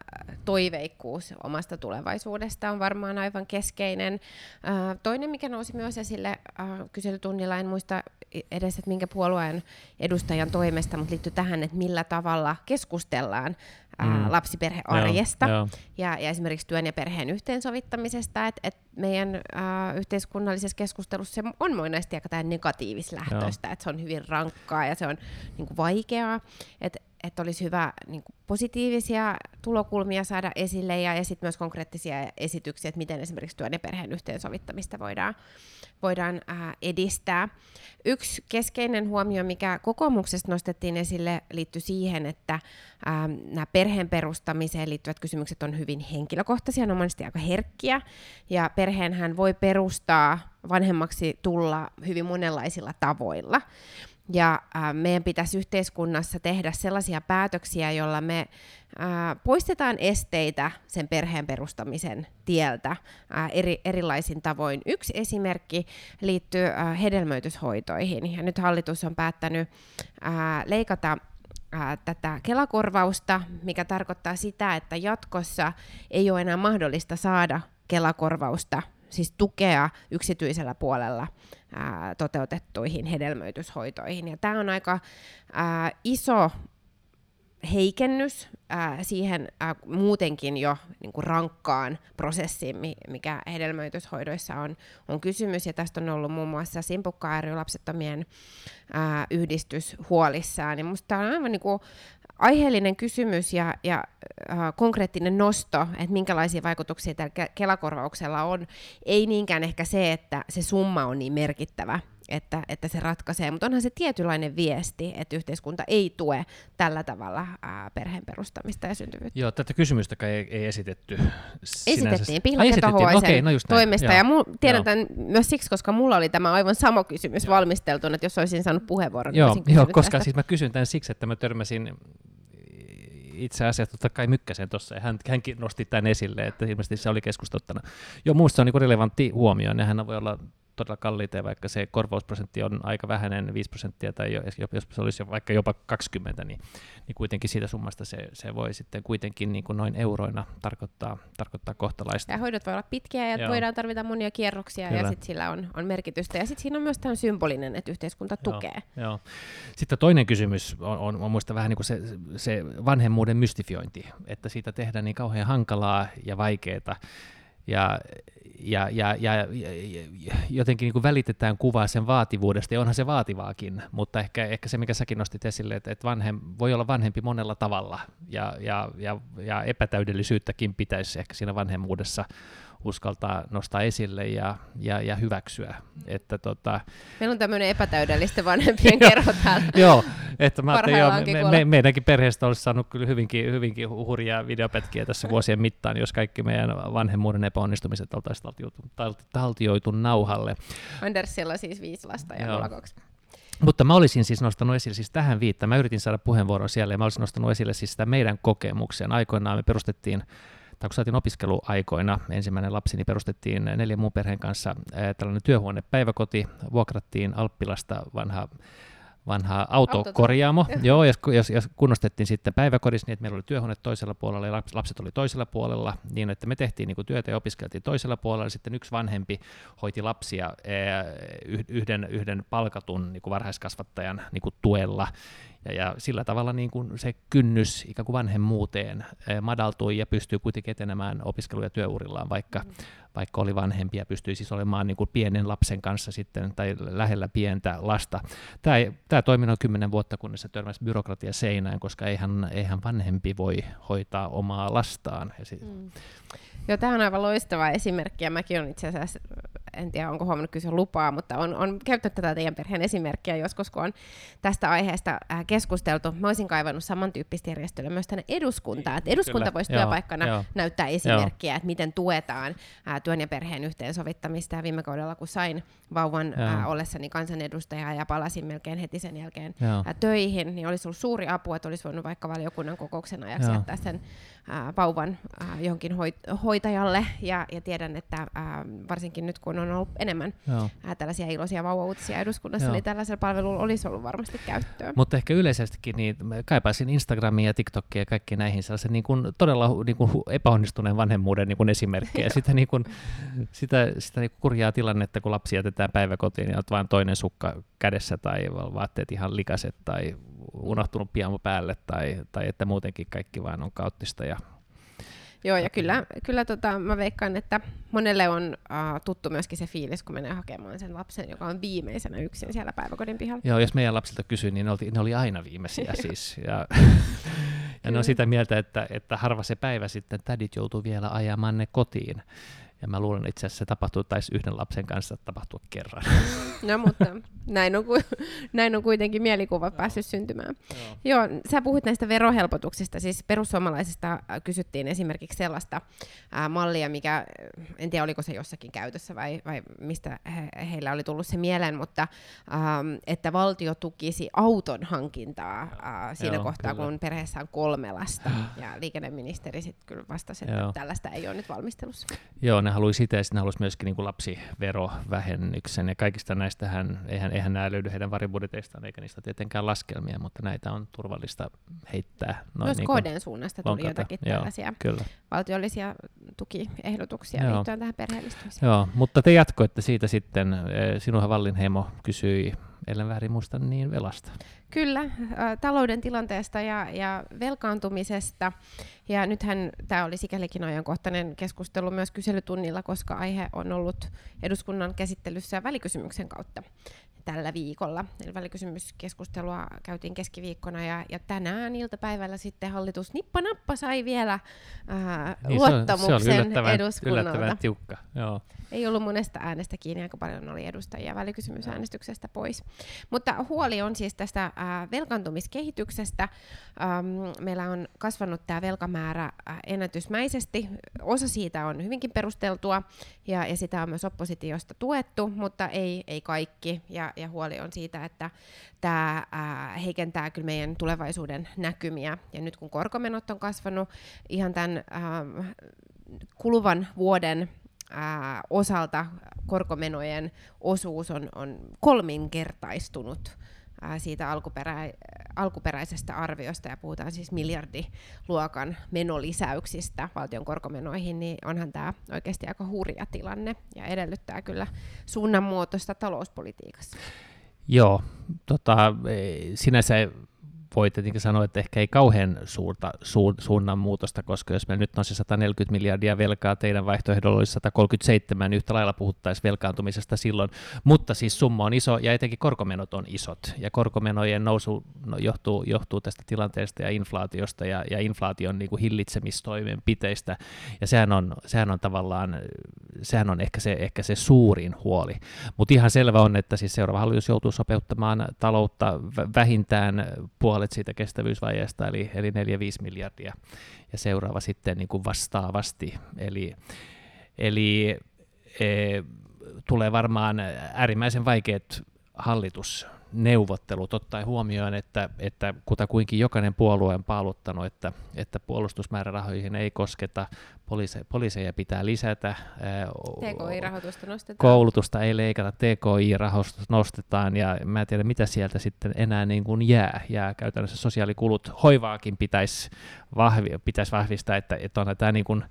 toiveikkuus omasta tulevaisuudesta on varmaan aivan keskeinen. Toinen, mikä nousi myös esille kyselytunnilla, en muista edes, että minkä puolueen edustajan toimesta, mutta liittyy tähän, että millä tavalla keskustellaan lapsiperhearjesta ja esimerkiksi työn ja perheen yhteensovittamisesta, että et meidän yhteiskunnallisessa keskustelussa se on monesti aika negatiivislähtöistä, että se on hyvin rankkaa ja se on niinku vaikeaa, että olisi hyvä niinku positiivisia tulokulmia saada esille ja sitten myös konkreettisia esityksiä, että miten esimerkiksi työn ja perheen yhteensovittamista voidaan edistää. Yksi keskeinen huomio, mikä kokoomuksesta nostettiin esille, liittyy siihen, että nämä perheen perustamiseen liittyvät kysymykset on hyvin henkilökohtaisia, ne on monesti aika herkkiä, ja perheenhän voi perustaa vanhemmaksi tulla hyvin monenlaisilla tavoilla. Ja meidän pitäisi yhteiskunnassa tehdä sellaisia päätöksiä, joilla me poistetaan esteitä sen perheen perustamisen tieltä erilaisin tavoin. Yksi esimerkki liittyy hedelmöityshoitoihin. Ja nyt hallitus on päättänyt leikata tätä Kela-korvausta, mikä tarkoittaa sitä, että jatkossa ei ole enää mahdollista saada Kela-korvausta, siis tukea yksityisellä puolella toteutettuihin hedelmöityshoitoihin. Ja tämä on aika iso heikennys siihen muutenkin jo niinku rankkaan prosessiin, mikä hedelmöityshoidoissa on kysymys. Ja tästä on ollut muun muassa Simpukka ry lapsettomien yhdistys huolissaan. Ja musta tämä on aivan niinku aiheellinen kysymys ja konkreettinen nosto, että minkälaisia vaikutuksia tällä Kela-korvauksella on. Ei niinkään ehkä se, että se summa on niin merkittävä, että se ratkaisee, mutta onhan se tietynlainen viesti, että yhteiskunta ei tue tällä tavalla perheen perustamista ja syntyvyyttä. Joo, tätä kysymystä ei esitetty. Esitettiin Pihla Keto-Huovisen toimesta, ja tiedän tämän myös siksi, koska mulla oli tämä aivan sama kysymys valmisteltuna, että jos olisin saanut puheenvuoron, niin olisin kysynyt koska tästä. Siis mä kysyn tämän siksi, että mä törmäsin itse asiassa totta kai Mykkäsen tuossa, ja hänkin nosti tämän esille, että ilmeisesti se oli keskusteluttana. Joo, minusta se on niinku relevantti huomio, nehän voi olla todella kalliita, ja vaikka se korvausprosentti on aika vähäinen, 5% tai jos se olisi vaikka jopa 20, niin kuitenkin siitä summasta se voi sitten kuitenkin niin kuin noin euroina tarkoittaa kohtalaista. Ja hoidot voi olla pitkiä ja voidaan tarvita monia kierroksia. Kyllä. Ja sitten sillä on merkitystä ja sitten siinä on myös tämän symbolinen, että yhteiskunta tukee. Joo. Sitten toinen kysymys on muista vähän niin kuin se vanhemmuuden mystifiointi, että siitä tehdään niin kauhean hankalaa ja vaikeaa. Ja jotenkin niin kuin välitetään kuvaa sen vaativuudesta, ja onhan se vaativaakin, mutta ehkä se, mikä säkin nostit esille, että voi olla vanhempi monella tavalla, ja epätäydellisyyttäkin pitäisi ehkä siinä vanhemmuudessa uskaltaa nostaa esille ja hyväksyä. Että meillä on tämmöinen epätäydellistä vanhempien kerho täällä. Joo, että mä meidänkin perheestä olisi saanut kyllä hyvinkin hurjaa videopätkiä tässä vuosien mittaan, jos kaikki meidän vanhemmuuden epäonnistumiset oltaisiin taltioitu nauhalle. Andersilla siis 5 lasta ja mulla 2. Mutta mä olisin siis nostanut esille siis tähän viittaan. Mä yritin saada puheenvuoron siellä ja mä olisin nostanut esille siis sitä meidän kokemuksen. Aikoinaan me perustettiin, kun saatiin opiskeluaikoina, ensimmäinen lapsi, niin perustettiin 4 muun perheen kanssa tällainen työhuonepäiväkoti, vuokrattiin Alppilasta vanha autokorjaamo. Joo, jos kunnostettiin sitten päiväkodissa, niin että meillä oli työhuone toisella puolella ja lapset oli toisella puolella, niin että me tehtiin niin kuin työtä ja opiskeltiin toisella puolella, ja sitten yksi vanhempi hoiti lapsia yhden palkatun niin kuin varhaiskasvattajan niin kuin tuella. Ja sillä tavalla niin kuin se kynnys ikään kuin vanhemmuuteen madaltui ja pystyy kuitenkin etenemään opiskelu- ja työurillaan, vaikka oli vanhempi ja pystyi siis olemaan niin kuin pienen lapsen kanssa sitten tai lähellä pientä lasta. Tämä toimi noin 10 vuotta, kunnes se törmäsi byrokratia seinään, koska eihän vanhempi voi hoitaa omaa lastaan. Joo, tämä on aivan loistava esimerkki, ja mäkin olen itse asiassa, en tiedä onko huomannut kysyä lupaa, mutta on käyttänyt tätä teidän perheen esimerkkiä joskus, kun on tästä aiheesta keskusteltu. Mä olisin kaivannut samantyyppistä järjestölle myös tänne eduskuntaan, että eduskunta Kyllä. voisi työpaikkana näyttää esimerkkiä, että miten tuetaan työn ja perheen yhteensovittamista. Ja viime kaudella, kun sain vauvan ollessani kansanedustajaa ja palasin melkein heti sen jälkeen töihin, niin olisi ollut suuri apu, että olisi voinut vaikka valiokunnan kokouksen ajaksi jättää sen vauvan johonkin hoitajalle ja tiedän, että varsinkin nyt kun on ollut enemmän tällaisia iloisia vauvauutisia eduskunnassa, niin tällaisella palvelulla olisi ollut varmasti käyttöä. Mutta ehkä yleisestikin niin kaipaisin Instagramia ja TikTokia ja kaikki näihin sellaisen niin kuin todella niin kuin epäonnistuneen vanhemmuuden niin kuin esimerkkejä. Sitä, niin kuin, sitä niin kuin kurjaa tilannetta, kun lapsi jätetään päiväkotiin ja niin olet vain toinen sukka kädessä tai vaatteet ihan likaiset tai unohtunut piamo päälle tai että muutenkin kaikki vaan on kaoottista. Joo, ja kyllä, mä veikkaan, että monelle on tuttu myöskin se fiilis, kun menee hakemaan sen lapsen, joka on viimeisenä yksin siellä päiväkodin pihalla. Joo, jos meidän lapsilta kysyi, niin ne oli aina viimeisiä siis. Ja ne on sitä mieltä, että harva se päivä sitten tädit joutuu vielä ajamaan ne kotiin. Ja mä luulen, itse asiassa se tapahtuu, taisi yhden lapsen kanssa tapahtua kerran. No mutta näin on kuitenkin mielikuva päässyt syntymään. Joo, sä puhuit näistä verohelpotuksista. Siis perussuomalaisista kysyttiin esimerkiksi sellaista mallia, mikä, en tiedä oliko se jossakin käytössä vai mistä heillä oli tullut se mieleen, mutta että valtio tukisi auton hankintaa siinä kohtaa, kyllä, kun perheessä on 3 lasta. Ja liikenneministeri sitten kyllä vastasi, että tällaista ei ole nyt valmistelussa. Joo, ne haluaisi itse, ja sitten ne haluaisi myöskin niin kuin lapsiverovähennyksen, ja kaikista näistähän, eihän nämä löydy heidän varibudjeteistaan, eikä niistä tietenkään laskelmia, mutta näitä on turvallista heittää. Myös niin KDn suunnasta tuli jotakin tällaisia valtiollisia tukiehdotuksia liittyen tähän perheellistymiseen. Joo, mutta te jatkoitte siitä sitten, Sinuha Wallinheimo kysyi, ellen väärin muista, niin velasta. Kyllä, talouden tilanteesta ja velkaantumisesta. Ja nythän tämä oli sikälikin ajankohtainen keskustelu myös kyselytunnilla, koska aihe on ollut eduskunnan käsittelyssä välikysymyksen kautta tällä viikolla. Eli välikysymyskeskustelua käytiin keskiviikkona ja tänään iltapäivällä sitten hallitus nippanappa sai vielä luottamuksen se on eduskunnalta. Yllättävän tiukka. Joo. Ei ollut monesta äänestä kiinni, aika paljon oli edustajia välikysymysäänestyksestä pois. Mutta huoli on siis tästä velkaantumiskehityksestä. Meillä on kasvanut tämä velkamäärä ennätysmäisesti. Osa siitä on hyvinkin perusteltua ja sitä on myös oppositiosta tuettu, mutta ei kaikki. Ja huoli on siitä, että tämä heikentää kyllä meidän tulevaisuuden näkymiä. Ja nyt kun korkomenot on kasvanut ihan tämän kuluvan vuoden osalta, korkomenojen osuus on 3-kertaistunut siitä alkuperäisestä arviosta, ja puhutaan siis miljardiluokan menolisäyksistä valtion korkomenoihin, niin onhan tämä oikeasti aika hurja tilanne ja edellyttää kyllä suunnanmuutosta talouspolitiikassa. Joo, sinänsä voi tietenkin sanoa, että ehkä ei kauhean suurta suunnanmuutosta, koska jos meillä nyt on se 140 miljardia velkaa, teidän vaihtoehdolla olisi 137, niin yhtä lailla puhuttaisiin velkaantumisesta silloin, mutta siis summa on iso ja etenkin korkomenot on isot ja korkomenojen nousu johtuu tästä tilanteesta ja inflaatiosta ja inflaation niin kuin hillitsemistoimenpiteistä ja sehän on tavallaan, sehän on ehkä se suurin huoli, mutta ihan selvä on, että siis seuraava hallitus joutuu sopeuttamaan taloutta vähintään puolet siitä kestävyysvajeesta, eli 4-5 miljardia, ja seuraava sitten niin kuin vastaavasti. Eli tulee varmaan äärimmäisen vaikeat hallitusneuvottelut, ottaen huomioon, että kutakuinkin jokainen puolue on paaluttanut, että puolustusmäärärahoihin ei kosketa, poliiseja pitää lisätä, TKI-rahoitusta nostetaan. Koulutusta ei leikata, TKI-rahoitusta nostetaan, ja mä en tiedä, mitä sieltä sitten enää niin kuin jää. Ja käytännössä sosiaalikulut, hoivaakin pitäisi vahvistaa, että on tämä niin kuin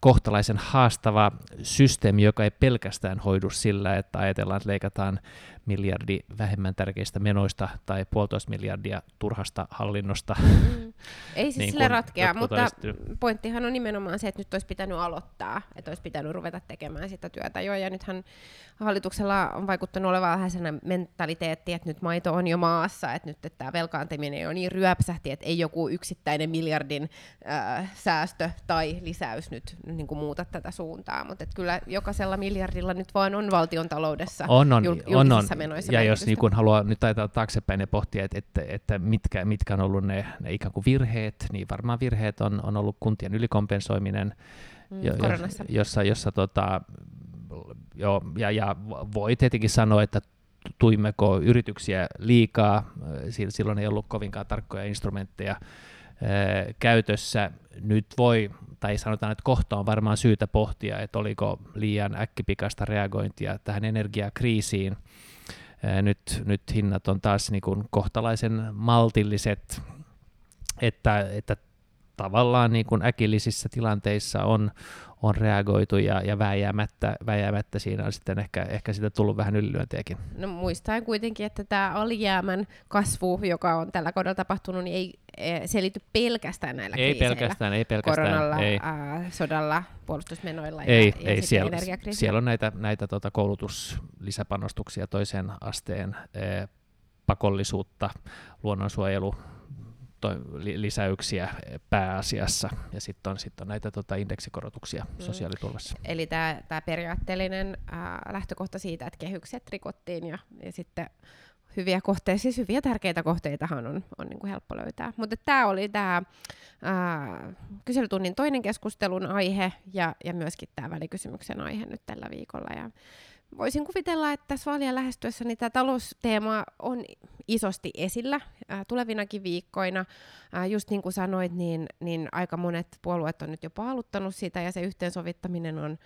kohtalaisen haastava systeemi, joka ei pelkästään hoidu sillä, että ajatellaan, että leikataan miljardi vähemmän tärkeistä menoista tai 1,5 miljardia turhasta hallinnosta. Ei siis niin sillä ratkea, mutta pointtihan on nimenomaan se, että nyt olisi pitänyt aloittaa, että olisi pitänyt ruveta tekemään sitä työtä. Joo, ja nythän hallituksella on vaikuttanut olevan vähän sellainen mentaliteetti, että nyt maito on jo maassa, että nyt että tämä velkaantuminen on niin ryöpsähti, että ei joku yksittäinen miljardin säästö tai lisäys nyt niin kuin muuta tätä suuntaa, mutta kyllä jokaisella miljardilla nyt vaan on valtion taloudessa julkisissa menoissa. Ja jos niin kuin haluaa nyt taitaa taaksepäin ja pohtia, että mitkä on ollut ne ikään kuin virheet, niin varmaan virheet on ollut kuntien ylikompensoiminen, jossa voi tietenkin sanoa, että tuimmeko yrityksiä liikaa, silloin ei ollut kovinkaan tarkkoja instrumentteja käytössä nyt voi, tai sanotaan, että kohta on varmaan syytä pohtia, että oliko liian äkkipikaista reagointia tähän energiakriisiin. Nyt hinnat on taas niin kuin kohtalaisen maltilliset, että tavallaan niin kuin äkillisissä tilanteissa on reagoitu ja vääjäämättä siinä on sitten ehkä sitä tullut vähän ylilyöntejäkin. No muistaen kuitenkin, että tämä alijäämän kasvu, joka on tällä kaudella tapahtunut, niin ei selity pelkästään näillä kriiseillä. Ei pelkästään. Koronalla, ei. Sodalla, puolustusmenoilla ja sitten energiakriisillä. Siellä on näitä koulutuslisäpanostuksia, toisen asteen pakollisuutta, luonnonsuojelu, lisäyksiä pääasiassa, ja sitten on näitä indeksikorotuksia sosiaaliturvassa. Eli tämä periaatteellinen lähtökohta siitä, että kehykset rikottiin, ja sitten hyviä kohteita, siis hyviä tärkeitä kohteitahan on niin kuin helppo löytää. Mutta tämä oli tämä kyselytunnin toinen keskustelun aihe, ja myöskin tämä välikysymyksen aihe nyt tällä viikolla, ja voisin kuvitella, että tässä vaalien lähestyessä niin tämä talousteema on isosti esillä tulevinakin viikkoina. Just niin kuin sanoit, niin aika monet puolueet on nyt jo paaluttanut sitä, ja se yhteensovittaminen on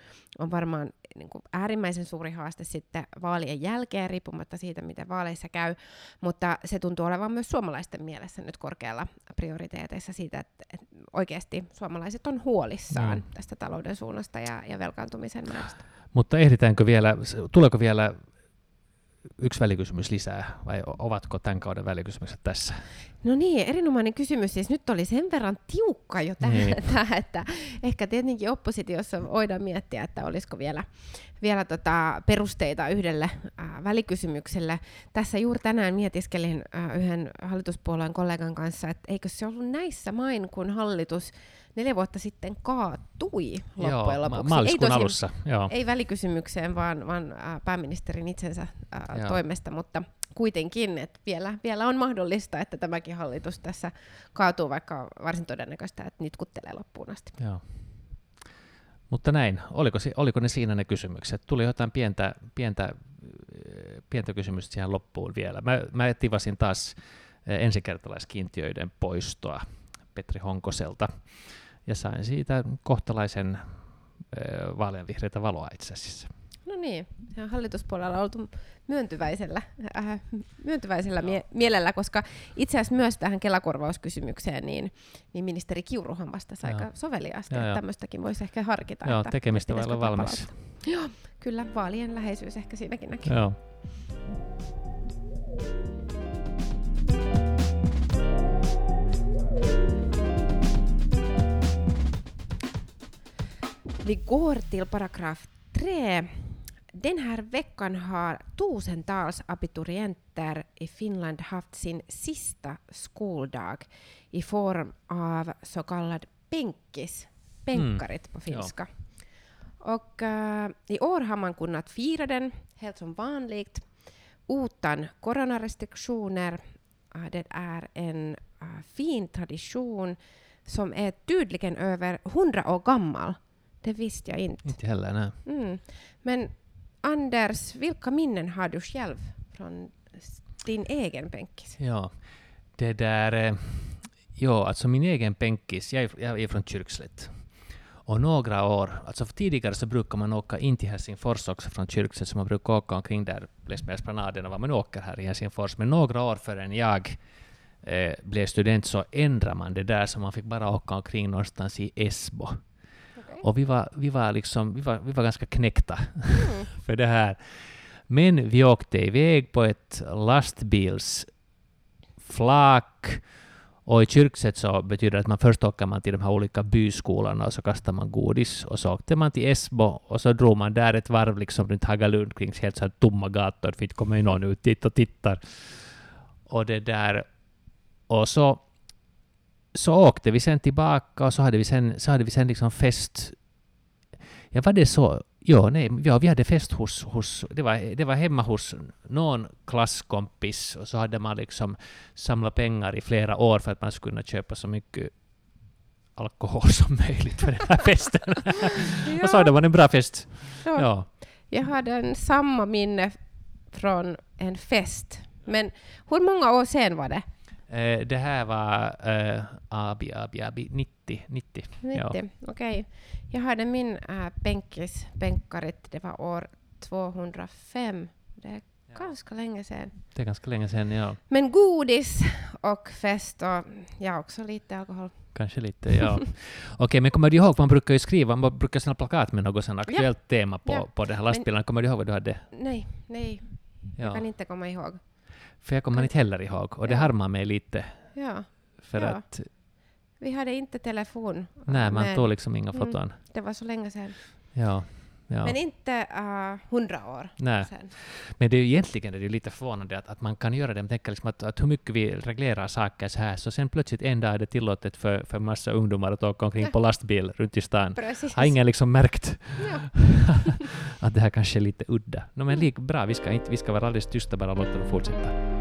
varmaan niin kuin äärimmäisen suuri haaste sitten vaalien jälkeen, riippumatta siitä, miten vaaleissa käy. Mutta se tuntuu olevan myös suomalaisten mielessä nyt korkealla prioriteeteissa siitä, että oikeasti suomalaiset on huolissaan tästä talouden suunnasta ja velkaantumisen määrästä. Mutta tuleeko vielä yksi välikysymys lisää, vai ovatko tämän kauden välikysymykset tässä? No niin, erinomainen kysymys. Siis nyt oli sen verran tiukka jo tämä, että ehkä tietenkin oppositiossa voidaan miettiä, että olisiko vielä perusteita yhdelle välikysymykselle. Tässä juuri tänään mietiskelin yhden hallituspuolueen kollegan kanssa, että eikö se ollut näissä main, kun hallitus 4 vuotta sitten kaatui loppujen lopuksi. Maaliskuun alussa. Ei välikysymykseen, vaan pääministerin itsensä toimesta, mutta kuitenkin, että vielä on mahdollista, että tämäkin hallitus tässä kaatuu, vaikka on varsin todennäköistä, että nitkuttelee loppuun asti. Joo. Mutta näin, oliko ne siinä ne kysymykset? Tuli jotain pientä kysymystä siihen loppuun vielä. Mä tivasin taas ensikertalaiskiintiöiden poistoa Petri Honkoselta, ja sain siitä kohtalaisen vaaleanvihreitä valoa itse asiassa. No niin, se on hallituspuolella oltu myöntyväisellä mielellä, koska itse asiassa myös tähän Kela-korvauskysymykseen niin ministeri Kiuruhan vastasi aika soveliaasti, että tämmöistäkin voisi ehkä harkita. Joo, tekemistä voi olla valmis. Joo, kyllä, vaalien läheisyys ehkä siinäkin näkyy. Joo. Vi går till paragraf 3. Den här veckan har tusentals abiturienter i Finland haft sin sista skoldag i form av så kallad penkis, penkarit på finska. Ja. Och i år har man kunnat fira den helt som vanligt utan coronarestriktioner. Det är en fin tradition som är tydligen över 100 år gammal. Det visste jag inte. Inte heller, nej. Men Anders, vilka minnen har du själv från din egen penkis? Ja, det där... Ja, alltså min egen penkis, jag är från Kyrkslet. Och några år, alltså för tidigare så brukar man åka in till Helsingfors också från Kyrkslet, så man brukar åka omkring där, Läsbergsplanaden och vad man åker här i Helsingfors. Men några år förrän jag blev student så ändrar man det där, så man fick bara åka omkring någonstans i Esbo. Och vi var ganska knäckta för det här. Men vi åkte iväg på ett lastbilsflak. Och i Kyrkset så betyder det att man först åker man till de här olika byskolorna och så kastar man godis. Och så åkte man till Esbo och så drog man där ett varv liksom runt Hagalund kring helt så här tomma gator. För det kommer ju någon ut dit och tittar. Och det där. Och så åkte vi sen tillbaka och så hade vi sen liksom fest. Ja, var det så? Ja, nej, ja, vi hade fest hos det var hemma hos någon klasskompis, och så hade man liksom samlat pengar i flera år för att man skulle kunna köpa så mycket alkohol som möjligt för den här festen. Och så hade man en bra fest. Ja. Ja. Jag hade en samma minne från en fest. Men hur många år sen var det? Det här var abi 90. Okej. Jag hade min bänkkarit, det var år 205. Det är ganska länge sedan. Det är ganska länge sedan, ja. Men godis och fest och ja, också lite alkohol. Kanske lite, ja. Okej, men kommer du ihåg, man brukar ju skriva, man brukar sina plakat med något sådant aktuellt tema på den här lastbilen. Kommer du ihåg vad du hade? Nej. Ja. Jag kan inte komma ihåg. För jag kommer inte heller ihåg, och det harmar mig lite. Ja. För att... Vi hade inte telefon. Nej, man tog liksom inga foton. Det var så länge sedan. Ja. Men inte 100 år sedan. Men det är ju egentligen det är lite förvånande att man kan göra det. Man tänker liksom att hur mycket vi reglerar saker så här. Så sen plötsligt en dag är det tillåtet för massa ungdomar att åka omkring på lastbil runt i stan. Precis. Har ingen liksom märkt att det här kanske är lite udda. No, men bra, vi ska vara alldeles tysta, bara låta dem fortsätta.